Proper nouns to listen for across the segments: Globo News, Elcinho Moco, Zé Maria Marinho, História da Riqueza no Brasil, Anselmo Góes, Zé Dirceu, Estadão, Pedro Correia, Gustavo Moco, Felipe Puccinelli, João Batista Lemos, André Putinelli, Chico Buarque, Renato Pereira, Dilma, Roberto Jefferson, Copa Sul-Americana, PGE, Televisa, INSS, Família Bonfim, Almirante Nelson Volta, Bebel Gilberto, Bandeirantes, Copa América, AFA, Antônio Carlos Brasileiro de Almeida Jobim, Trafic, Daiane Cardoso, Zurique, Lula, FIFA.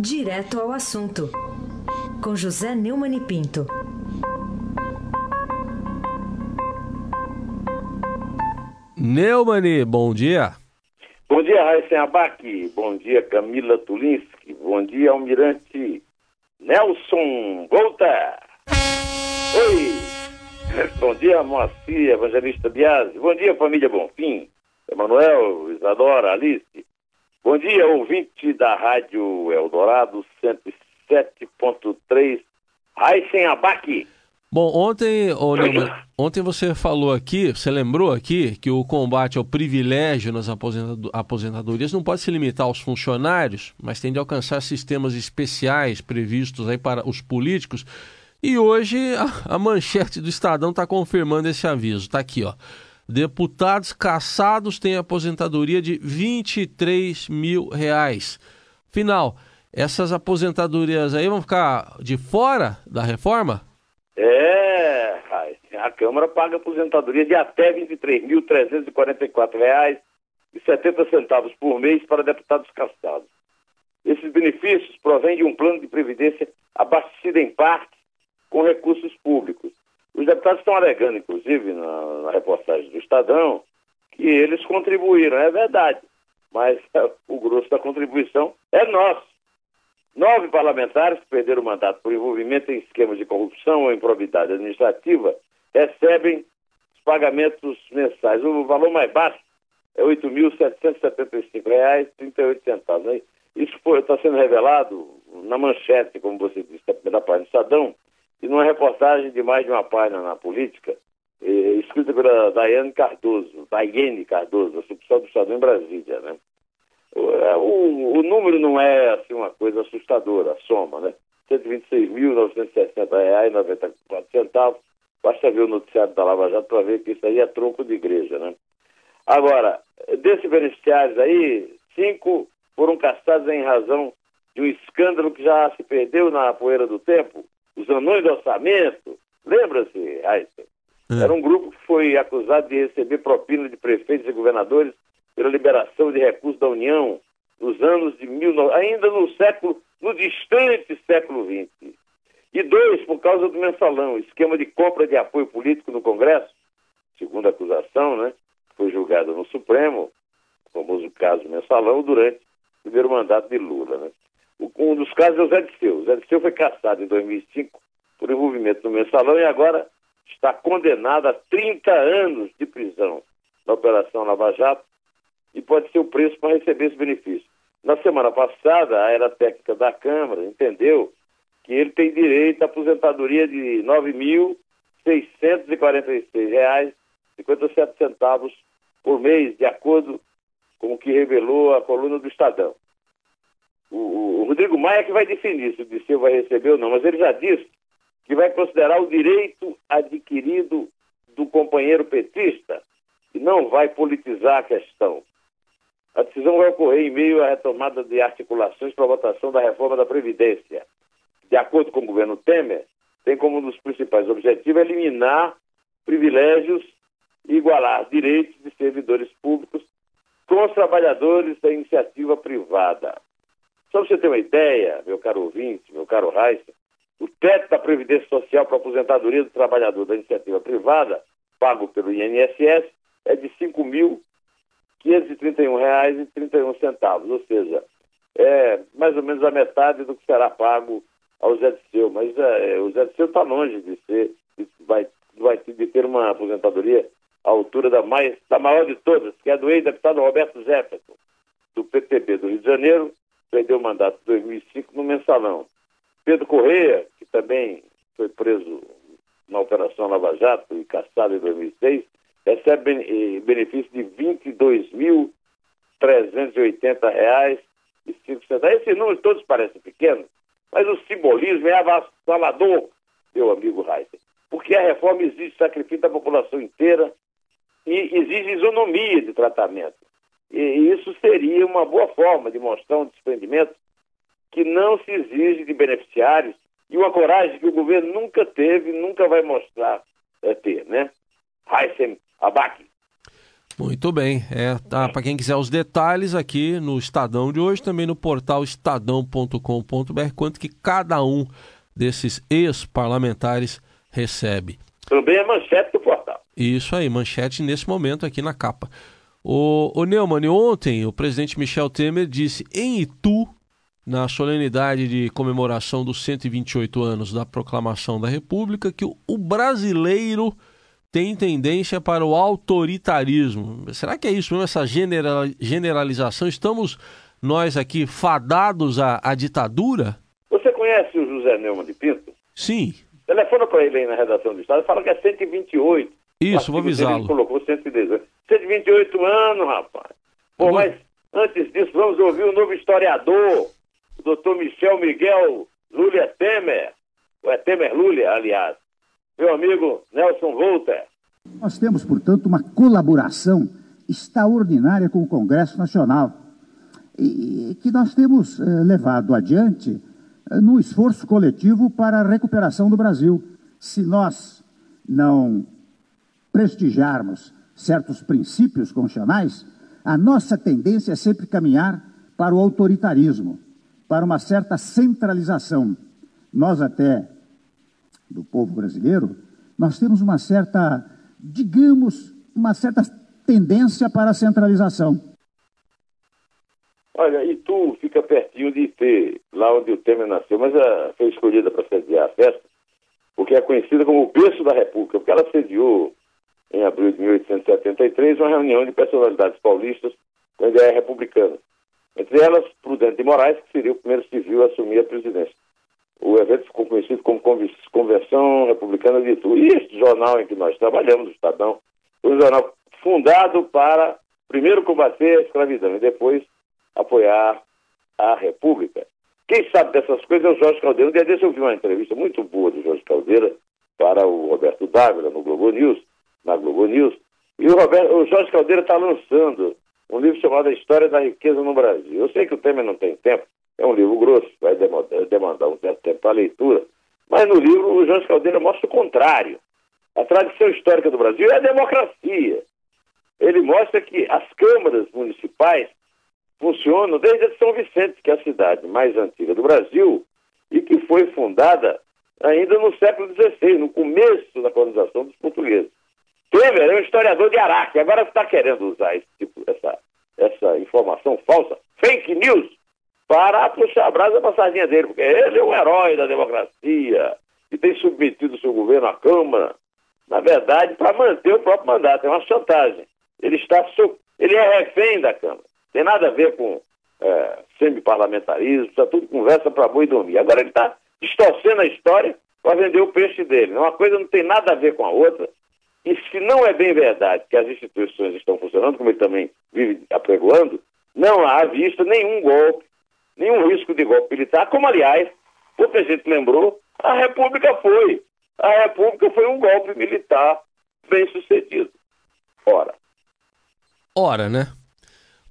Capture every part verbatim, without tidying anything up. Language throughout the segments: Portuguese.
Direto ao assunto, com José Neumann e Pinto. Neumann, bom dia. Bom dia, Raíssa Abaque. Bom dia, Camila Tulinski. Bom dia, Almirante Nelson Volta. Oi. Bom dia, Moacir Evangelista Biasi. Bom dia, Família Bonfim. Emanuel, Isadora, Alice. Bom dia, ouvinte da Rádio Eldorado, cento e sete ponto três, Raíssa Abaque. Bom, ontem, oh, Neumann, ontem você falou aqui, você lembrou aqui, que o combate ao privilégio nas aposentadorias não pode se limitar aos funcionários, mas tem de alcançar sistemas especiais previstos aí para os políticos. E hoje a, a manchete do Estadão está confirmando esse aviso, está aqui, ó. Deputados cassados têm aposentadoria de vinte e três mil reais. Final, essas aposentadorias aí vão ficar de fora da reforma? É, a Câmara paga aposentadoria de até vinte e três mil trezentos e quarenta e quatro reais e setenta centavos por mês para deputados cassados. Esses benefícios provêm de um plano de previdência abastecido em parte com recursos públicos. Os deputados estão alegando, inclusive, na, na reportagem do Estadão, que eles contribuíram. É verdade, mas o grosso da contribuição é nosso. Nove parlamentares que perderam o mandato por envolvimento em esquemas de corrupção ou improbidade administrativa recebem os pagamentos mensais. O valor mais baixo é oito mil setecentos e setenta e cinco reais e trinta e oito centavos. Isso está sendo revelado na manchete, como você disse, da primeira página do Estadão, e numa reportagem de mais de uma página na política, eh, escrita pela Daiane Cardoso, Daiane Cardoso, a substituição do Estado em Brasília, né? O, o número não é, assim, uma coisa assustadora, a soma, né? cento e vinte e seis mil novecentos e sessenta reais e noventa e quatro centavos, basta ver o noticiário da Lava Jato para ver que isso aí é tronco de igreja, né? Agora, desses beneficiários aí, cinco foram caçados em razão de um escândalo que já se perdeu na poeira do tempo, os anões do orçamento. Lembra-se, Raíssa? Era um grupo que foi acusado de receber propina de prefeitos e governadores pela liberação de recursos da União nos anos de mil e novecentos, ainda no século, no distante século vinte. E dois, por causa do mensalão, esquema de compra de apoio político no Congresso, segundo a acusação, né, foi julgada no Supremo, o famoso caso mensalão, durante o primeiro mandato de Lula, né? Um dos casos é o Zé Dirceu. O Zé Dirceu foi cassado em dois mil e cinco por envolvimento no mensalão e agora está condenado a trinta anos de prisão na Operação Lava Jato e pode ser o preço para receber esse benefício. Na semana passada, a era técnica da Câmara entendeu que ele tem direito à aposentadoria de nove mil seiscentos e quarenta e seis reais e cinquenta e sete centavos por mês, de acordo com o que revelou a coluna do Estadão. O Rodrigo Maia que vai definir se o Dirceu vai receber ou não, mas ele já disse que vai considerar o direito adquirido do companheiro petista e não vai politizar a questão. A decisão vai ocorrer em meio à retomada de articulações para a votação da reforma da Previdência. De acordo com o governo Temer, tem como um dos principais objetivos eliminar privilégios e igualar direitos de servidores públicos com os trabalhadores da iniciativa privada. Só para você ter uma ideia, meu caro ouvinte, meu caro Raíssa, o teto da Previdência Social para a aposentadoria do trabalhador da iniciativa privada, pago pelo I N S S, é de cinco mil quinhentos e trinta e um reais e trinta e um centavos, ou seja, é mais ou menos a metade do que será pago ao Zé Dirceu. Mas é, o Zé Dirceu está longe de ser, de, vai, vai, de ter uma aposentadoria à altura da, mais, da maior de todas, que é do ex-deputado Roberto Jefferson, do P T B do Rio de Janeiro, perdeu o mandato em dois mil e cinco no mensalão. Pedro Correia, que também foi preso na Operação Lava Jato e cassado em dois mil e seis, recebe benefício de vinte e dois mil trezentos e oitenta reais e cinco centavos. Esse número todos parecem pequeno, mas o simbolismo é avassalador, meu amigo Raíssa, porque a reforma exige sacrifício da população inteira e exige isonomia de tratamento. E isso seria uma boa forma de mostrar um desprendimento que não se exige de beneficiários e uma coragem que o governo nunca teve e nunca vai mostrar é, ter, né? Raíssa Abaque. Muito bem. É, tá, para quem quiser os detalhes aqui no Estadão de hoje, também no portal estadão ponto com ponto b r, quanto que cada um desses ex-parlamentares recebe. Também é manchete do portal. Isso aí, manchete nesse momento aqui na capa. O, o Neumann, ontem o presidente Michel Temer disse em Itu, na solenidade de comemoração dos cento e vinte e oito anos da Proclamação da República, que o brasileiro tem tendência para o autoritarismo. Será que é isso mesmo, essa generalização? Estamos nós aqui fadados à, à ditadura? Você conhece o José Neumann de Pinto? Sim. Telefona para ele aí na redação do Estado e fala que é cento e vinte e oito. Isso, vou avisá-lo. Ele colocou cento e dezoito. cento e vinte e oito anos, rapaz. Bom, mas antes disso, vamos ouvir o novo historiador, o doutor Michel Miguel Lúlia Temer, ou é Temer Lúlia, aliás, meu amigo Nelson Volta. Nós temos, portanto, uma colaboração extraordinária com o Congresso Nacional, e que nós temos eh, levado adiante eh, num esforço coletivo para a recuperação do Brasil. Se nós não prestigiarmos certos princípios constitucionais, a nossa tendência é sempre caminhar para o autoritarismo, para uma certa centralização. Nós até, do povo brasileiro, nós temos uma certa, digamos, uma certa tendência para a centralização. Olha, Itu fica pertinho de Ité, lá onde o Temer nasceu, mas a, foi escolhida para sediar a festa, porque é conhecida como o berço da República, porque ela sediou, em abril de mil oitocentos e setenta e três, uma reunião de personalidades paulistas com a ideia republicana. Entre elas, Prudente de Moraes, que seria o primeiro civil a assumir a presidência. O evento ficou conhecido como Conversão Republicana de Itu. E este jornal em que nós trabalhamos, o Estadão, foi um jornal fundado para primeiro combater a escravidão e depois apoiar a República. Quem sabe dessas coisas é o Jorge Caldeira. Um dia desse eu vi uma entrevista muito boa do Jorge Caldeira para o Roberto Dávila, no Globo News, na Globo News. E o, Roberto, o Jorge Caldeira está lançando um livro chamado A História da Riqueza no Brasil. Eu sei que o Temer não tem tempo, é um livro grosso, vai demandar um certo tempo para a leitura, mas no livro o Jorge Caldeira mostra o contrário. A tradição histórica do Brasil é a democracia. Ele mostra que as câmaras municipais funcionam desde São Vicente, que é a cidade mais antiga do Brasil e que foi fundada ainda no século dezesseis, no começo da colonização dos portugueses. Temer é um historiador de Araque, agora está querendo usar esse tipo, essa, essa informação falsa, fake news, para puxar a brasa para a sardinha dele, porque ele é um herói da democracia e tem submetido o seu governo à Câmara, na verdade, para manter o próprio mandato. É uma chantagem. Ele, está, ele é refém da Câmara. Tem nada a ver com é, semiparlamentarismo, está tudo conversa para boi dormir. Agora ele está distorcendo a história para vender o peixe dele. Uma coisa não tem nada a ver com a outra. E se não é bem verdade que as instituições estão funcionando, como ele também vive apregoando, não há à vista nenhum golpe, nenhum risco de golpe militar, como, aliás, pouca gente lembrou, a República foi. A República foi um golpe militar bem sucedido. Ora. Ora, né?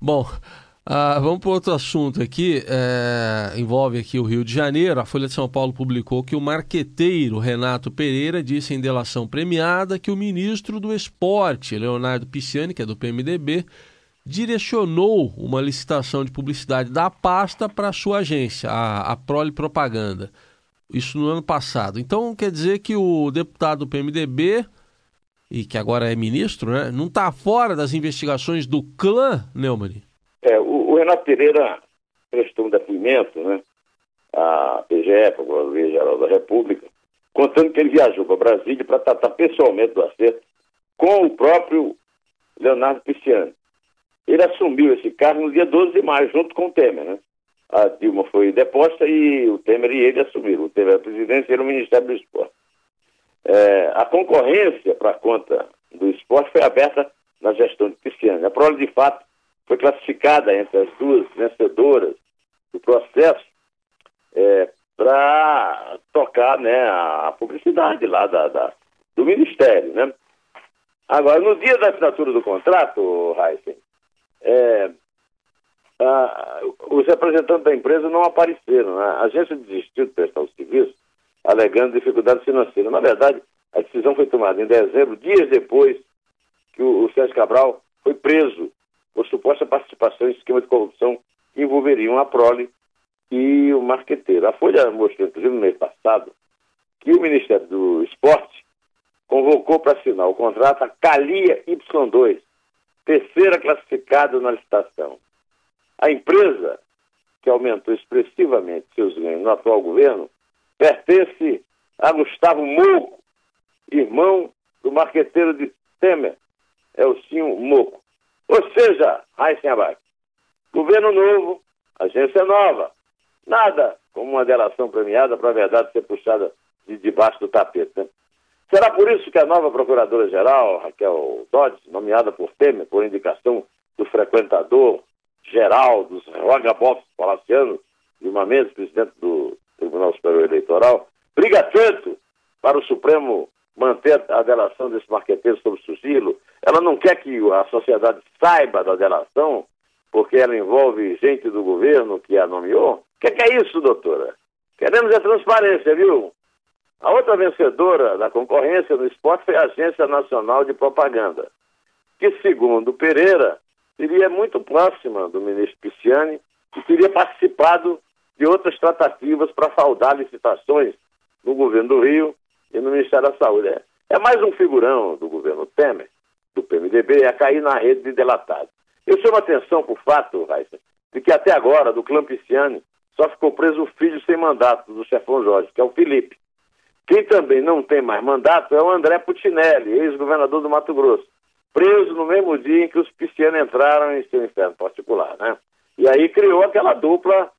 Bom, uh, vamos para outro assunto aqui, é, envolve aqui o Rio de Janeiro. A Folha de São Paulo publicou que o marqueteiro Renato Pereira disse em delação premiada que o ministro do Esporte, Leonardo Picciani, que é do P M D B, direcionou uma licitação de publicidade da pasta para a sua agência, a, a Prole Propaganda. Isso no ano passado. Então quer dizer que o deputado do P M D B, e que agora é ministro, né, não está fora das investigações do clã, Neumann? É, o, o Renato Pereira prestou um depoimento, né, à P G E, Procuradoria-Geral da República, contando que ele viajou para Brasília para tratar pessoalmente do acerto com o próprio Leonardo Picciani. Ele assumiu esse cargo no dia doze de maio, junto com o Temer, né? A Dilma foi deposta e o Temer e ele assumiram. O Temer era a presidência e ele o Ministério do Esporte. É, a concorrência para a conta do esporte foi aberta na gestão de Picciani. A prova, de fato, foi classificada entre as duas vencedoras do processo é, para tocar, né, a publicidade lá da, da, do Ministério, né? Agora, no dia da assinatura do contrato, Raíssa, É, a, os representantes da empresa não apareceram, né? A agência desistiu de prestar o serviço, alegando dificuldades financeiras. Na verdade, a decisão foi tomada em dezembro, dias depois que o, o Sérgio Cabral foi preso por suposta participação em esquema de corrupção que envolveriam a prole e o marqueteiro. A Folha mostrou, inclusive, no mês passado, que o Ministério do Esporte convocou para assinar o contrato a Calia Y dois, terceira classificada na licitação. A empresa, que aumentou expressivamente seus ganhos no atual governo, pertence a Gustavo Moco, irmão do marqueteiro de Temer, Elcinho Moco. Ou seja, Raíssa Abaque, governo novo, agência nova. Nada como uma delação premiada para a verdade ser puxada de debaixo do tapete. Né? Será por isso que a nova procuradora-geral, Raquel Dodge, nomeada por Temer, por indicação do frequentador-geral dos rogabofes palacianos, de uma mesa, presidente do Tribunal Superior Eleitoral, briga tanto para o Supremo manter a delação desse marqueteiro sob sigilo. Ela não quer que a sociedade saiba da delação, porque ela envolve gente do governo que a nomeou. O que, que é isso, doutora? Queremos a transparência, viu? A outra vencedora da concorrência no esporte foi a Agência Nacional de Propaganda, que, segundo Pereira, seria muito próxima do ministro Picciani e teria participado de outras tratativas para fraudar licitações no governo do Rio e no Ministério da Saúde. É mais um figurão do governo Temer, do P M D B, a cair na rede de delatados. Eu chamo a atenção para o fato, Raíssa, de que até agora, do clã Picciani, só ficou preso o filho sem mandato do chefão Jorge, que é o Felipe. Quem também não tem mais mandato é o André Putinelli, ex-governador do Mato Grosso, preso no mesmo dia em que os Picciani entraram em seu inferno particular, né? E aí criou aquela dupla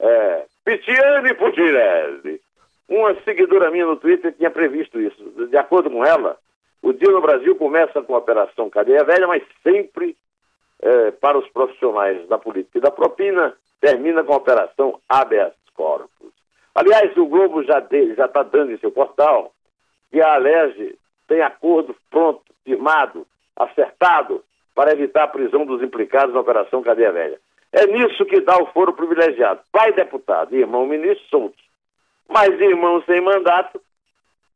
é, Picciani e Putinelli. Uma seguidora minha no Twitter tinha previsto isso. De acordo com ela, o dia no Brasil começa com a Operação Cadeia Velha, mas sempre, é, para os profissionais da política e da propina, termina com a Operação Habeas Corpus. Aliás, o Globo já está dando em seu portal que a Alege tem acordo pronto, firmado, acertado, para evitar a prisão dos implicados na Operação Cadeia Velha. É nisso que dá o foro privilegiado. Pai deputado e irmão ministro soltos. Mas irmão sem mandato,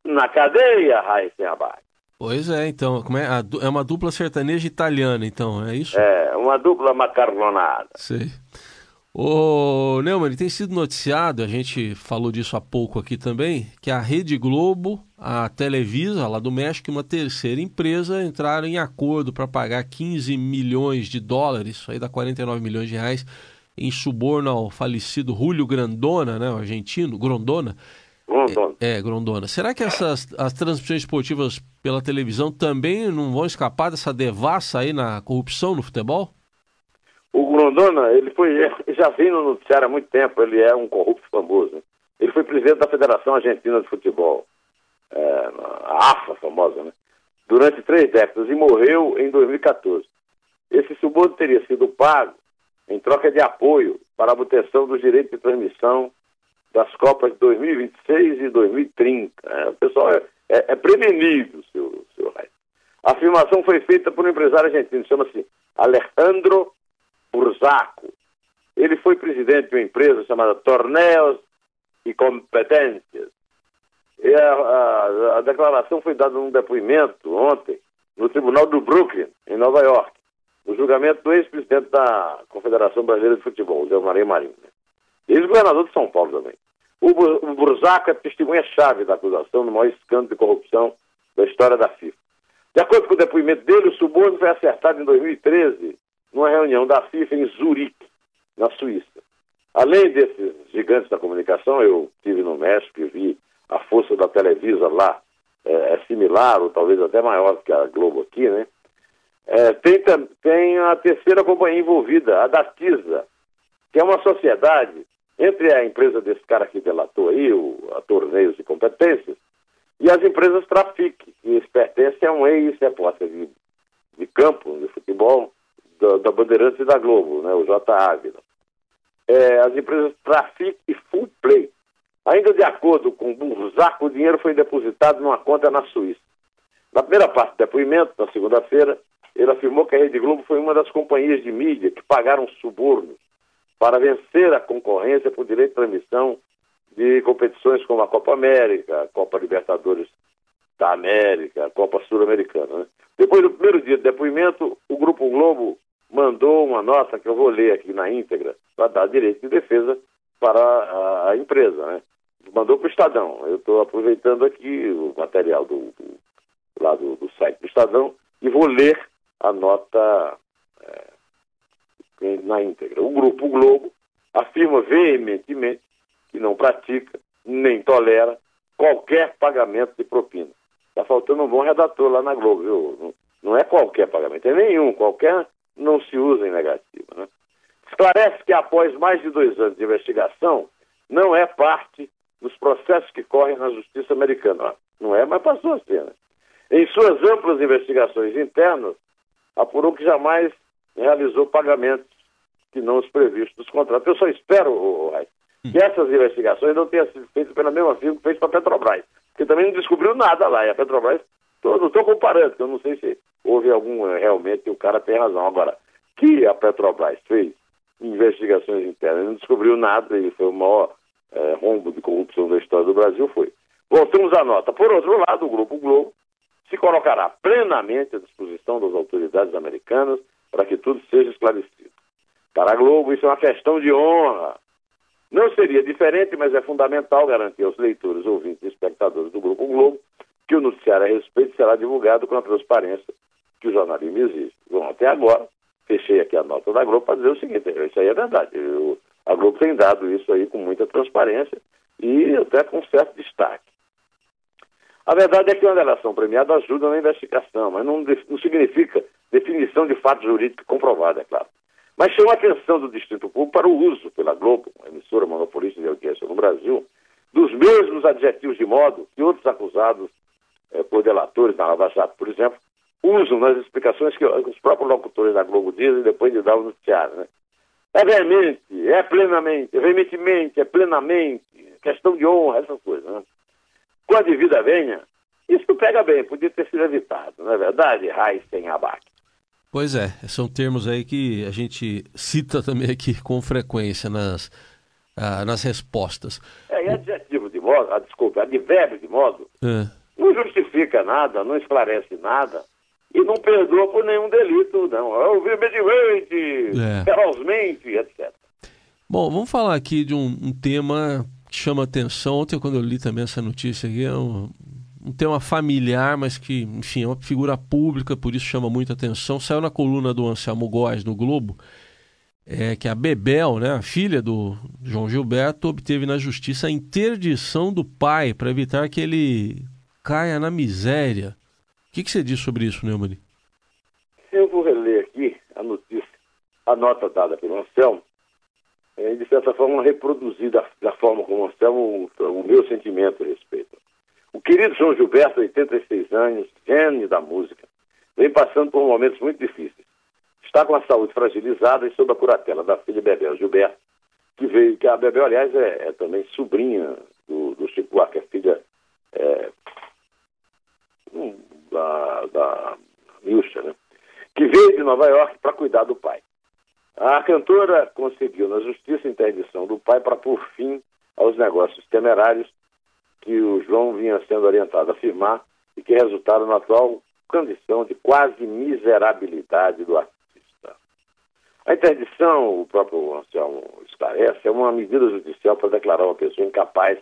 na cadeia, Raíssa Abaque. Pois é, então, como é? É uma dupla sertaneja italiana, então, é isso? É, uma dupla macarronada. Sei. Ô, Neumann, tem sido noticiado, a gente falou disso há pouco aqui também, que a Rede Globo, a Televisa, lá do México, e uma terceira empresa entraram em acordo para pagar quinze milhões de dólares, isso aí dá quarenta e nove milhões de reais, em suborno ao falecido Julio Grondona, né, o argentino, Grondona. Grondona. É, é, Grondona. Será que essas as transmissões esportivas pela televisão também não vão escapar dessa devassa aí na corrupção no futebol? O Grondona, ele foi, já veio no noticiário há muito tempo, ele é um corrupto famoso. Ele foi presidente da Federação Argentina de Futebol, é, a AFA famosa, né, durante três décadas e morreu em dois mil e catorze. Esse suborno teria sido pago em troca de apoio para a obtenção dos direitos de transmissão das Copas de dois mil e vinte e seis e dois mil e trinta. É, o pessoal é, é, é prevenido, seu, seu Raíssa. A afirmação foi feita por um empresário argentino, chama-se Alejandro Burzaco. Ele foi presidente de uma empresa chamada Torneos e Competências. E a, a, a declaração foi dada num depoimento ontem no Tribunal do Brooklyn, em Nova York. O julgamento do ex-presidente da Confederação Brasileira de Futebol, Zé Maria Marinho, né? Ex-governador de São Paulo também. O Burzaco é testemunha-chave da acusação no maior escândalo de corrupção da história da FIFA. De acordo com o depoimento dele, o suborno foi acertado em dois mil e treze numa reunião da FIFA em Zurique, na Suíça. Além desses gigantes da comunicação, eu estive no México e vi a força da Televisa lá, é, é similar ou talvez até maior do que a Globo aqui, né? É, tem, tem a terceira companhia envolvida, a da Tisa, que é uma sociedade entre a empresa desse cara que delatou aí, o, a Torneios e Competências, e as empresas Trafic, que pertencem a um ex-repórter de, de campo, de futebol, da, da Bandeirantes e da Globo, né, o J. Ávila. É, as empresas Trafic e Full Play. Ainda de acordo com o Burzaco, o dinheiro foi depositado numa conta na Suíça. Na primeira parte do depoimento, na segunda-feira, ele afirmou que a Rede Globo foi uma das companhias de mídia que pagaram subornos para vencer a concorrência por direito de transmissão de competições como a Copa América, a Copa Libertadores da América, a Copa Sul-Americana, né? Depois do primeiro dia de depoimento, o Grupo Globo mandou uma nota que eu vou ler aqui na íntegra para dar direito de defesa para a, a empresa, né? Mandou para o Estadão. Eu estou aproveitando aqui o material do, do, lá do, do site do Estadão e vou ler a nota é, na íntegra. O Grupo Globo afirma veementemente que não pratica nem tolera qualquer pagamento de propina. Está faltando um bom redator lá na Globo, viu? Não, não é qualquer pagamento, é nenhum. Qualquer não se usa em negativa, né? Esclarece que após mais de dois anos de investigação, não é parte dos processos que correm na justiça americana. Não é, mas passou a ser, né? Em suas amplas investigações internas, apurou que jamais realizou pagamentos que não os previstos dos contratos. Eu só espero, oh, oh, que essas investigações não tenham sido feitas pela mesma firma que fez para a Petrobras, porque também não descobriu nada lá. E a Petrobras, tô, não estou comparando, porque eu não sei se houve algum, realmente, o cara tem razão. Agora, que a Petrobras fez investigações internas, não descobriu nada e foi o maior é, rombo de corrupção da história do Brasil, foi. Voltamos à nota. Por outro lado, o Grupo Globo se colocará plenamente à disposição das autoridades americanas para que tudo seja esclarecido. Para a Globo, isso é uma questão de honra. Não seria diferente, mas é fundamental garantir aos leitores, ouvintes e espectadores do Grupo Globo que o noticiário a respeito será divulgado com a transparência que o jornalismo exige. Bom, até agora, fechei aqui a nota da Globo para dizer o seguinte: isso aí é verdade. Eu, a Globo tem dado isso aí com muita transparência e até com certo destaque. A verdade é que uma delação premiada ajuda na investigação, mas não, não significa definição de fato jurídico comprovado, é claro. Mas chama a atenção do Distrito Público para o uso pela Globo, emissora monopolista de audiência no Brasil, dos mesmos adjetivos de modo que outros acusados eh, por delatores na Lava Jato, por exemplo, usam nas explicações que os próprios locutores da Globo dizem depois de dar o noticiário, né? É veemente, é plenamente, é veementemente, é plenamente, questão de honra, essas coisas, né? Quando a dívida venha, isso pega bem, podia ter sido evitado, não é verdade, Raíssa Abaque? Pois é, são termos aí que a gente cita também aqui com frequência nas, ah, nas respostas. É, e adjetivo de modo, ah, desculpa, advérbio de modo, é. Não justifica nada, não esclarece nada e não perdoa por nenhum delito, não. É o obediente, ferozmente, etcétera. Bom, vamos falar aqui de um, um tema que chama atenção. Ontem, quando eu li também essa notícia aqui, é um... um tema familiar, mas que, enfim, é uma figura pública, por isso chama muita atenção. Saiu na coluna do Anselmo Góes, no Globo, é, que a Bebel, né, a filha do João Gilberto, obteve na justiça a interdição do pai para evitar que ele caia na miséria. O que, que você diz sobre isso, Neumann? Eu vou reler aqui a notícia, a nota dada pelo Anselmo, é, de certa forma reproduzida da forma como o Anselmo, o meu sentimento a respeito. O querido João Gilberto, oitenta e seis anos, gênio da música, vem passando por momentos muito difíceis. Está com a saúde fragilizada e sob a curatela da filha Bebel Gilberto, que veio, que a Bebel, aliás, é, é também sobrinha do, do Chico Buarque, é filha é, um, da, da Milcha, né? Que veio de Nova York para cuidar do pai. A cantora conseguiu na justiça a interdição do pai para pôr fim aos negócios temerários que o João vinha sendo orientado a firmar e que resultaram na atual condição de quase miserabilidade do artista. A interdição, o próprio Anselmo esclarece, é uma medida judicial para declarar uma pessoa incapaz,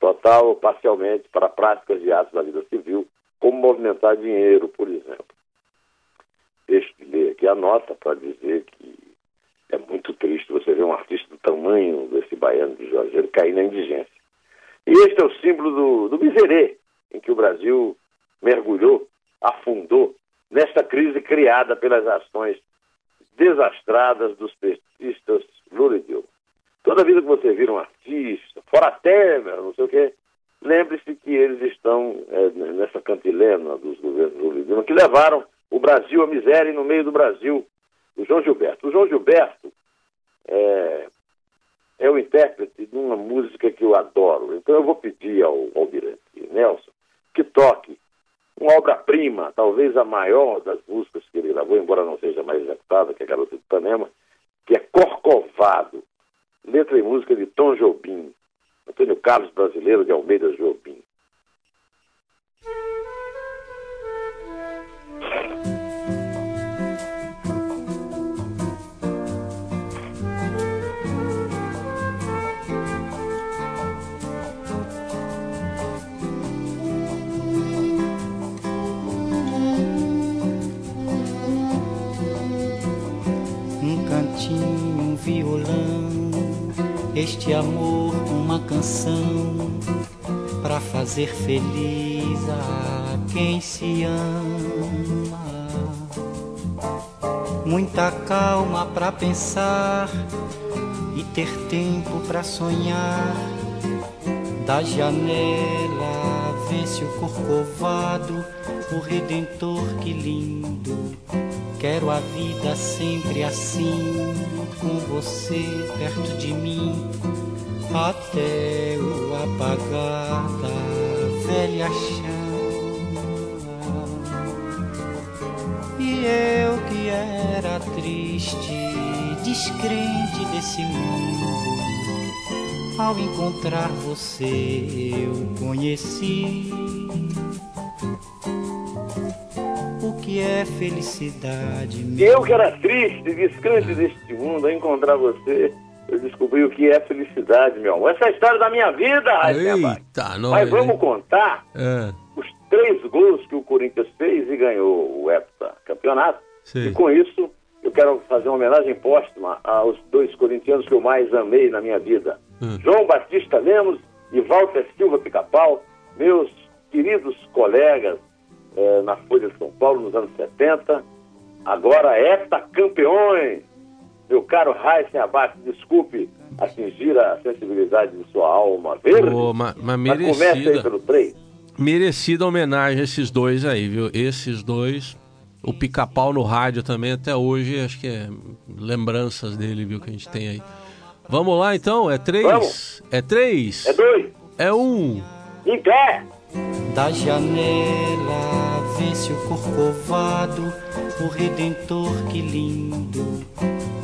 total ou parcialmente, para práticas e atos da vida civil, como movimentar dinheiro, por exemplo. Deixa eu ler aqui a nota para dizer que é muito triste você ver um artista do tamanho desse baiano de Jorge ele cair na indigência. E este é o símbolo do, do miserê em que o Brasil mergulhou, afundou, nesta crise criada pelas ações desastradas dos petistas Lula e Dilma. Toda vida que você vira um artista, fora Temer, não sei o quê, lembre-se que eles estão é, nessa cantilena dos governos Lula e Dilma, que levaram o Brasil à miséria e no meio do Brasil o João Gilberto. O João Gilberto é... é o intérprete de uma música que eu adoro. Então eu vou pedir ao Almirante Nelson que toque uma obra-prima, talvez a maior das músicas que ele gravou, embora não seja mais executada, que é a Garota de Ipanema, que é Corcovado, letra e música de Tom Jobim, Antônio Carlos Brasileiro de Almeida Jobim. violão, este amor, uma canção, pra fazer feliz a quem se ama. Muita calma pra pensar e ter tempo pra sonhar. Da janela vence o corcovado, o Redentor, que lindo. Quero a vida sempre assim, com você perto de mim, até o apagar da velha chama. E eu que era triste, descrente desse mundo, ao encontrar você eu conheci o que é felicidade. Eu que era triste, descrente deste mundo, ao encontrar você, eu descobri o que é felicidade, meu amor. Essa é a história da minha vida, Raíssa Abaque. Mas vamos contar é. os três gols que o Corinthians fez e ganhou o heptacampeonato. E com isso, eu quero fazer uma homenagem póstuma aos dois corintianos que eu mais amei na minha vida. Hum. João Batista Lemos e Walter Silva Pica-Pau, meus queridos colegas, É, na Folha de São Paulo, nos anos setenta, agora heptacampeões. Meu caro Raíssa Abaque, desculpe atingir a sensibilidade de sua alma verde. Oh, mas, mas merecida, mas começa aí pelo três. Merecida homenagem a esses dois aí, viu? Esses dois, o Pica-Pau no rádio também, até hoje, acho que é lembranças dele, viu, que a gente tem aí. Vamos lá, então? É três? Vamos. É três? É dois? É um? Em pé! Da janela vence o corcovado, o Redentor, que lindo.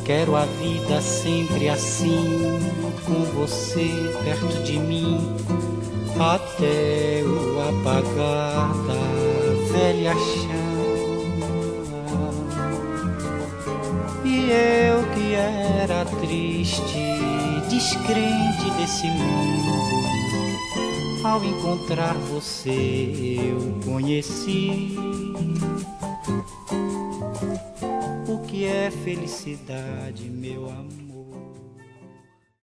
Quero a vida sempre assim, com você perto de mim, até o apagar da velha chama. E eu que era triste, descrente desse mundo, ao encontrar você eu conheci o que é felicidade, meu amor.